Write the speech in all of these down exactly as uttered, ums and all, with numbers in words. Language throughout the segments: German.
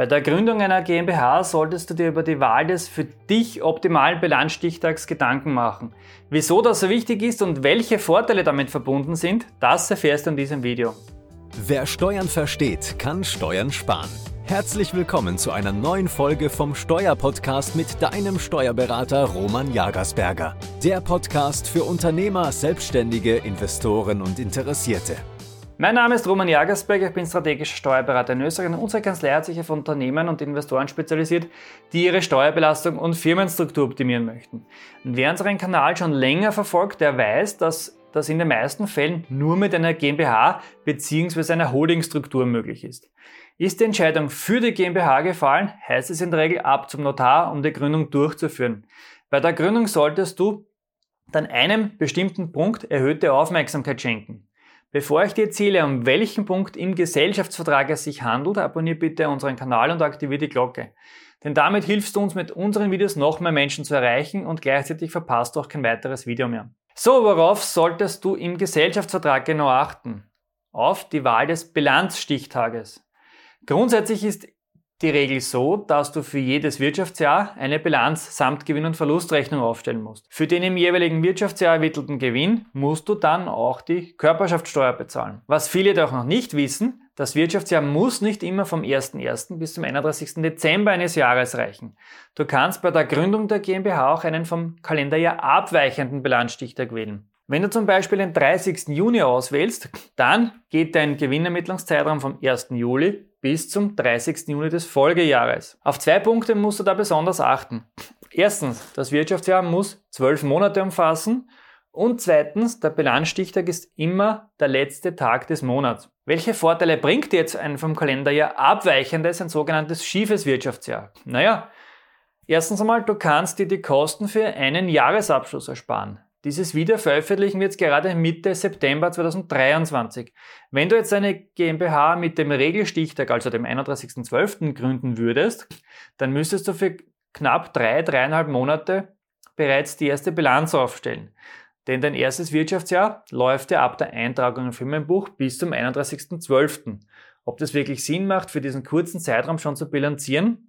Bei der Gründung einer GmbH solltest du dir über die Wahl des für dich optimalen Bilanzstichtags Gedanken machen. Wieso das so wichtig ist und welche Vorteile damit verbunden sind, das erfährst du in diesem Video. Wer Steuern versteht, kann Steuern sparen. Herzlich willkommen zu einer neuen Folge vom Steuerpodcast mit deinem Steuerberater Roman Jagersberger. Der Podcast für Unternehmer, Selbstständige, Investoren und Interessierte. Mein Name ist Roman Jagersberger, ich bin strategischer Steuerberater in Österreich und unsere Kanzlei hat sich auf Unternehmen und Investoren spezialisiert, die ihre Steuerbelastung und Firmenstruktur optimieren möchten. Und wer unseren Kanal schon länger verfolgt, der weiß, dass das in den meisten Fällen nur mit einer GmbH bzw. einer Holdingstruktur möglich ist. Ist die Entscheidung für die GmbH gefallen, heißt es in der Regel ab zum Notar, um die Gründung durchzuführen. Bei der Gründung solltest du dann einem bestimmten Punkt erhöhte Aufmerksamkeit schenken. Bevor ich dir erzähle, um welchen Punkt im Gesellschaftsvertrag es sich handelt, abonniere bitte unseren Kanal und aktiviere die Glocke. Denn damit hilfst du uns, mit unseren Videos noch mehr Menschen zu erreichen und gleichzeitig verpasst du auch kein weiteres Video mehr. So, worauf solltest du im Gesellschaftsvertrag genau achten? Auf die Wahl des Bilanzstichtages. Grundsätzlich ist die Regel so, dass du für jedes Wirtschaftsjahr eine Bilanz samt Gewinn- und Verlustrechnung aufstellen musst. Für den im jeweiligen Wirtschaftsjahr ermittelten Gewinn musst du dann auch die Körperschaftsteuer bezahlen. Was viele jedoch noch nicht wissen, das Wirtschaftsjahr muss nicht immer vom ersten Ersten bis zum einunddreißigsten Dezember eines Jahres reichen. Du kannst bei der Gründung der GmbH auch einen vom Kalenderjahr abweichenden Bilanzstichtag wählen. Wenn du zum Beispiel den dreißigsten Juni auswählst, dann geht dein Gewinnermittlungszeitraum vom ersten Juli bis zum dreißigsten Juni des Folgejahres. Auf zwei Punkte musst du da besonders achten. Erstens, das Wirtschaftsjahr muss zwölf Monate umfassen und zweitens, der Bilanzstichtag ist immer der letzte Tag des Monats. Welche Vorteile bringt jetzt ein vom Kalenderjahr abweichendes, ein sogenanntes schiefes Wirtschaftsjahr? Naja, erstens einmal, du kannst dir die Kosten für einen Jahresabschluss ersparen. Dieses Video veröffentlichen wir jetzt gerade Mitte September zweitausenddreiundzwanzig. Wenn du jetzt eine GmbH mit dem Regelstichtag, also dem einunddreißigsten zwölften gründen würdest, dann müsstest du für knapp drei, dreieinhalb Monate bereits die erste Bilanz aufstellen. Denn dein erstes Wirtschaftsjahr läuft ja ab der Eintragung im Firmenbuch bis zum einunddreißigsten zwölften Ob das wirklich Sinn macht, für diesen kurzen Zeitraum schon zu bilanzieren?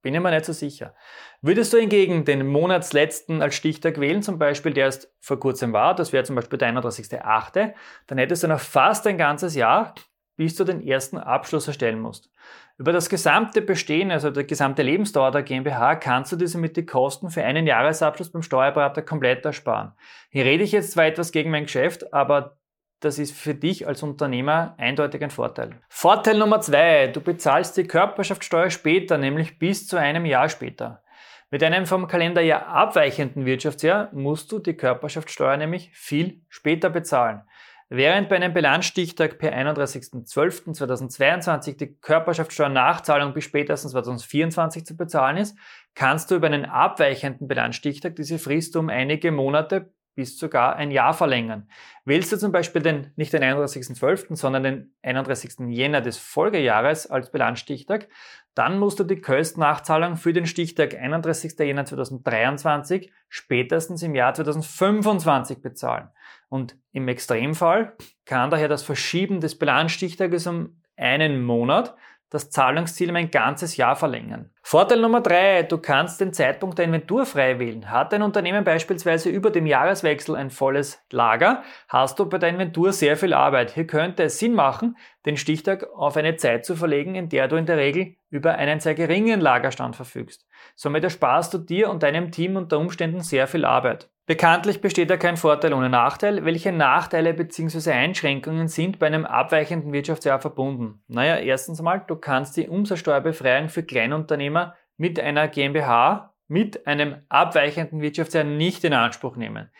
Bin ich mir nicht so sicher. Würdest du hingegen den Monatsletzten als Stichtag wählen, zum Beispiel der erst vor kurzem war, das wäre zum Beispiel der einunddreißigsten achten dann hättest du noch fast ein ganzes Jahr, bis du den ersten Abschluss erstellen musst. Über das gesamte Bestehen, also die gesamte Lebensdauer der GmbH, kannst du dir somit die Kosten für einen Jahresabschluss beim Steuerberater komplett ersparen. Hier rede ich jetzt zwar etwas gegen mein Geschäft, aber das ist für dich als Unternehmer eindeutig ein Vorteil. Vorteil Nummer zwei, du bezahlst die Körperschaftsteuer später, nämlich bis zu einem Jahr später. Mit einem vom Kalenderjahr abweichenden Wirtschaftsjahr musst du die Körperschaftsteuer nämlich viel später bezahlen. Während bei einem Bilanzstichtag per einunddreißigsten zwölften zweitausendzweiundzwanzig die Körperschaftsteuernachzahlung bis spätestens zweitausendvierundzwanzig zu bezahlen ist, kannst du über einen abweichenden Bilanzstichtag diese Frist um einige Monate bis sogar ein Jahr verlängern. Wählst du zum Beispiel den, nicht den einunddreißigsten zwölften sondern den einunddreißigsten Jänner des Folgejahres als Bilanzstichtag, dann musst du die Köstennachzahlung für den Stichtag einunddreißigsten Jänner zweitausenddreiundzwanzig spätestens im Jahr zweitausendfünfundzwanzig bezahlen. Und im Extremfall kann daher das Verschieben des Bilanzstichtages um einen Monat das Zahlungsziel um ein ganzes Jahr verlängern. Vorteil Nummer drei, du kannst den Zeitpunkt der Inventur frei wählen. Hat dein Unternehmen beispielsweise über dem Jahreswechsel ein volles Lager, hast du bei der Inventur sehr viel Arbeit. Hier könnte es Sinn machen, den Stichtag auf eine Zeit zu verlegen, in der du in der Regel über einen sehr geringen Lagerstand verfügst. Somit ersparst du dir und deinem Team unter Umständen sehr viel Arbeit. Bekanntlich besteht ja kein Vorteil ohne Nachteil. Welche Nachteile bzw. Einschränkungen sind bei einem abweichenden Wirtschaftsjahr verbunden? Naja, erstens mal, du kannst die Umsatzsteuerbefreiung für Kleinunternehmer mit einer GmbH mit einem abweichenden Wirtschaftsjahr nicht in Anspruch nehmen.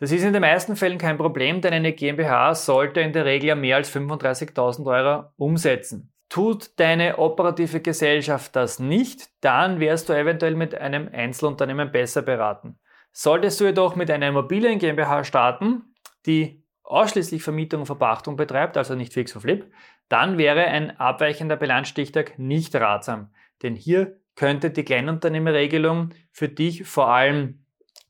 Das ist in den meisten Fällen kein Problem, denn eine GmbH sollte in der Regel ja mehr als fünfunddreißigtausend Euro umsetzen. Tut deine operative Gesellschaft das nicht, dann wärst du eventuell mit einem Einzelunternehmen besser beraten. Solltest du jedoch mit einer Immobilien GmbH starten, die ausschließlich Vermietung und Verpachtung betreibt, also nicht Fix und Flip, dann wäre ein abweichender Bilanzstichtag nicht ratsam. Denn hier könnte die Kleinunternehmerregelung für dich vor allem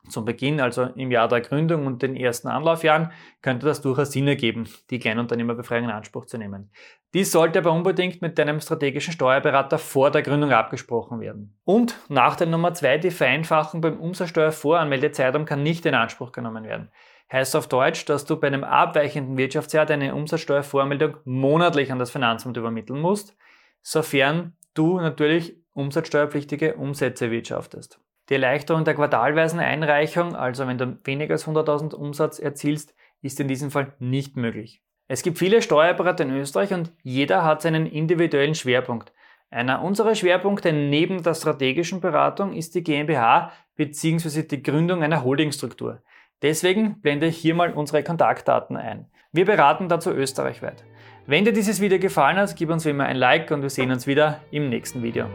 zum Beginn, also im Jahr der Gründung und den ersten Anlaufjahren, könnte das durchaus Sinn ergeben, die Kleinunternehmerbefreiung in Anspruch zu nehmen. Dies sollte aber unbedingt mit einem strategischen Steuerberater vor der Gründung abgesprochen werden. Und Nachteil Nummer zwei, die Vereinfachung beim Umsatzsteuervoranmeldezeitraum kann nicht in Anspruch genommen werden. Heißt auf Deutsch, dass du bei einem abweichenden Wirtschaftsjahr deine Umsatzsteuervoranmeldung monatlich an das Finanzamt übermitteln musst, sofern du natürlich umsatzsteuerpflichtige Umsätze wirtschaftest. Die Erleichterung der quartalweisen Einreichung, also wenn du weniger als hunderttausend Umsatz erzielst, ist in diesem Fall nicht möglich. Es gibt viele Steuerberater in Österreich und jeder hat seinen individuellen Schwerpunkt. Einer unserer Schwerpunkte neben der strategischen Beratung ist die GmbH bzw. die Gründung einer Holdingstruktur. Deswegen blende ich hier mal unsere Kontaktdaten ein. Wir beraten dazu österreichweit. Wenn dir dieses Video gefallen hat, gib uns wie immer ein Like und wir sehen uns wieder im nächsten Video.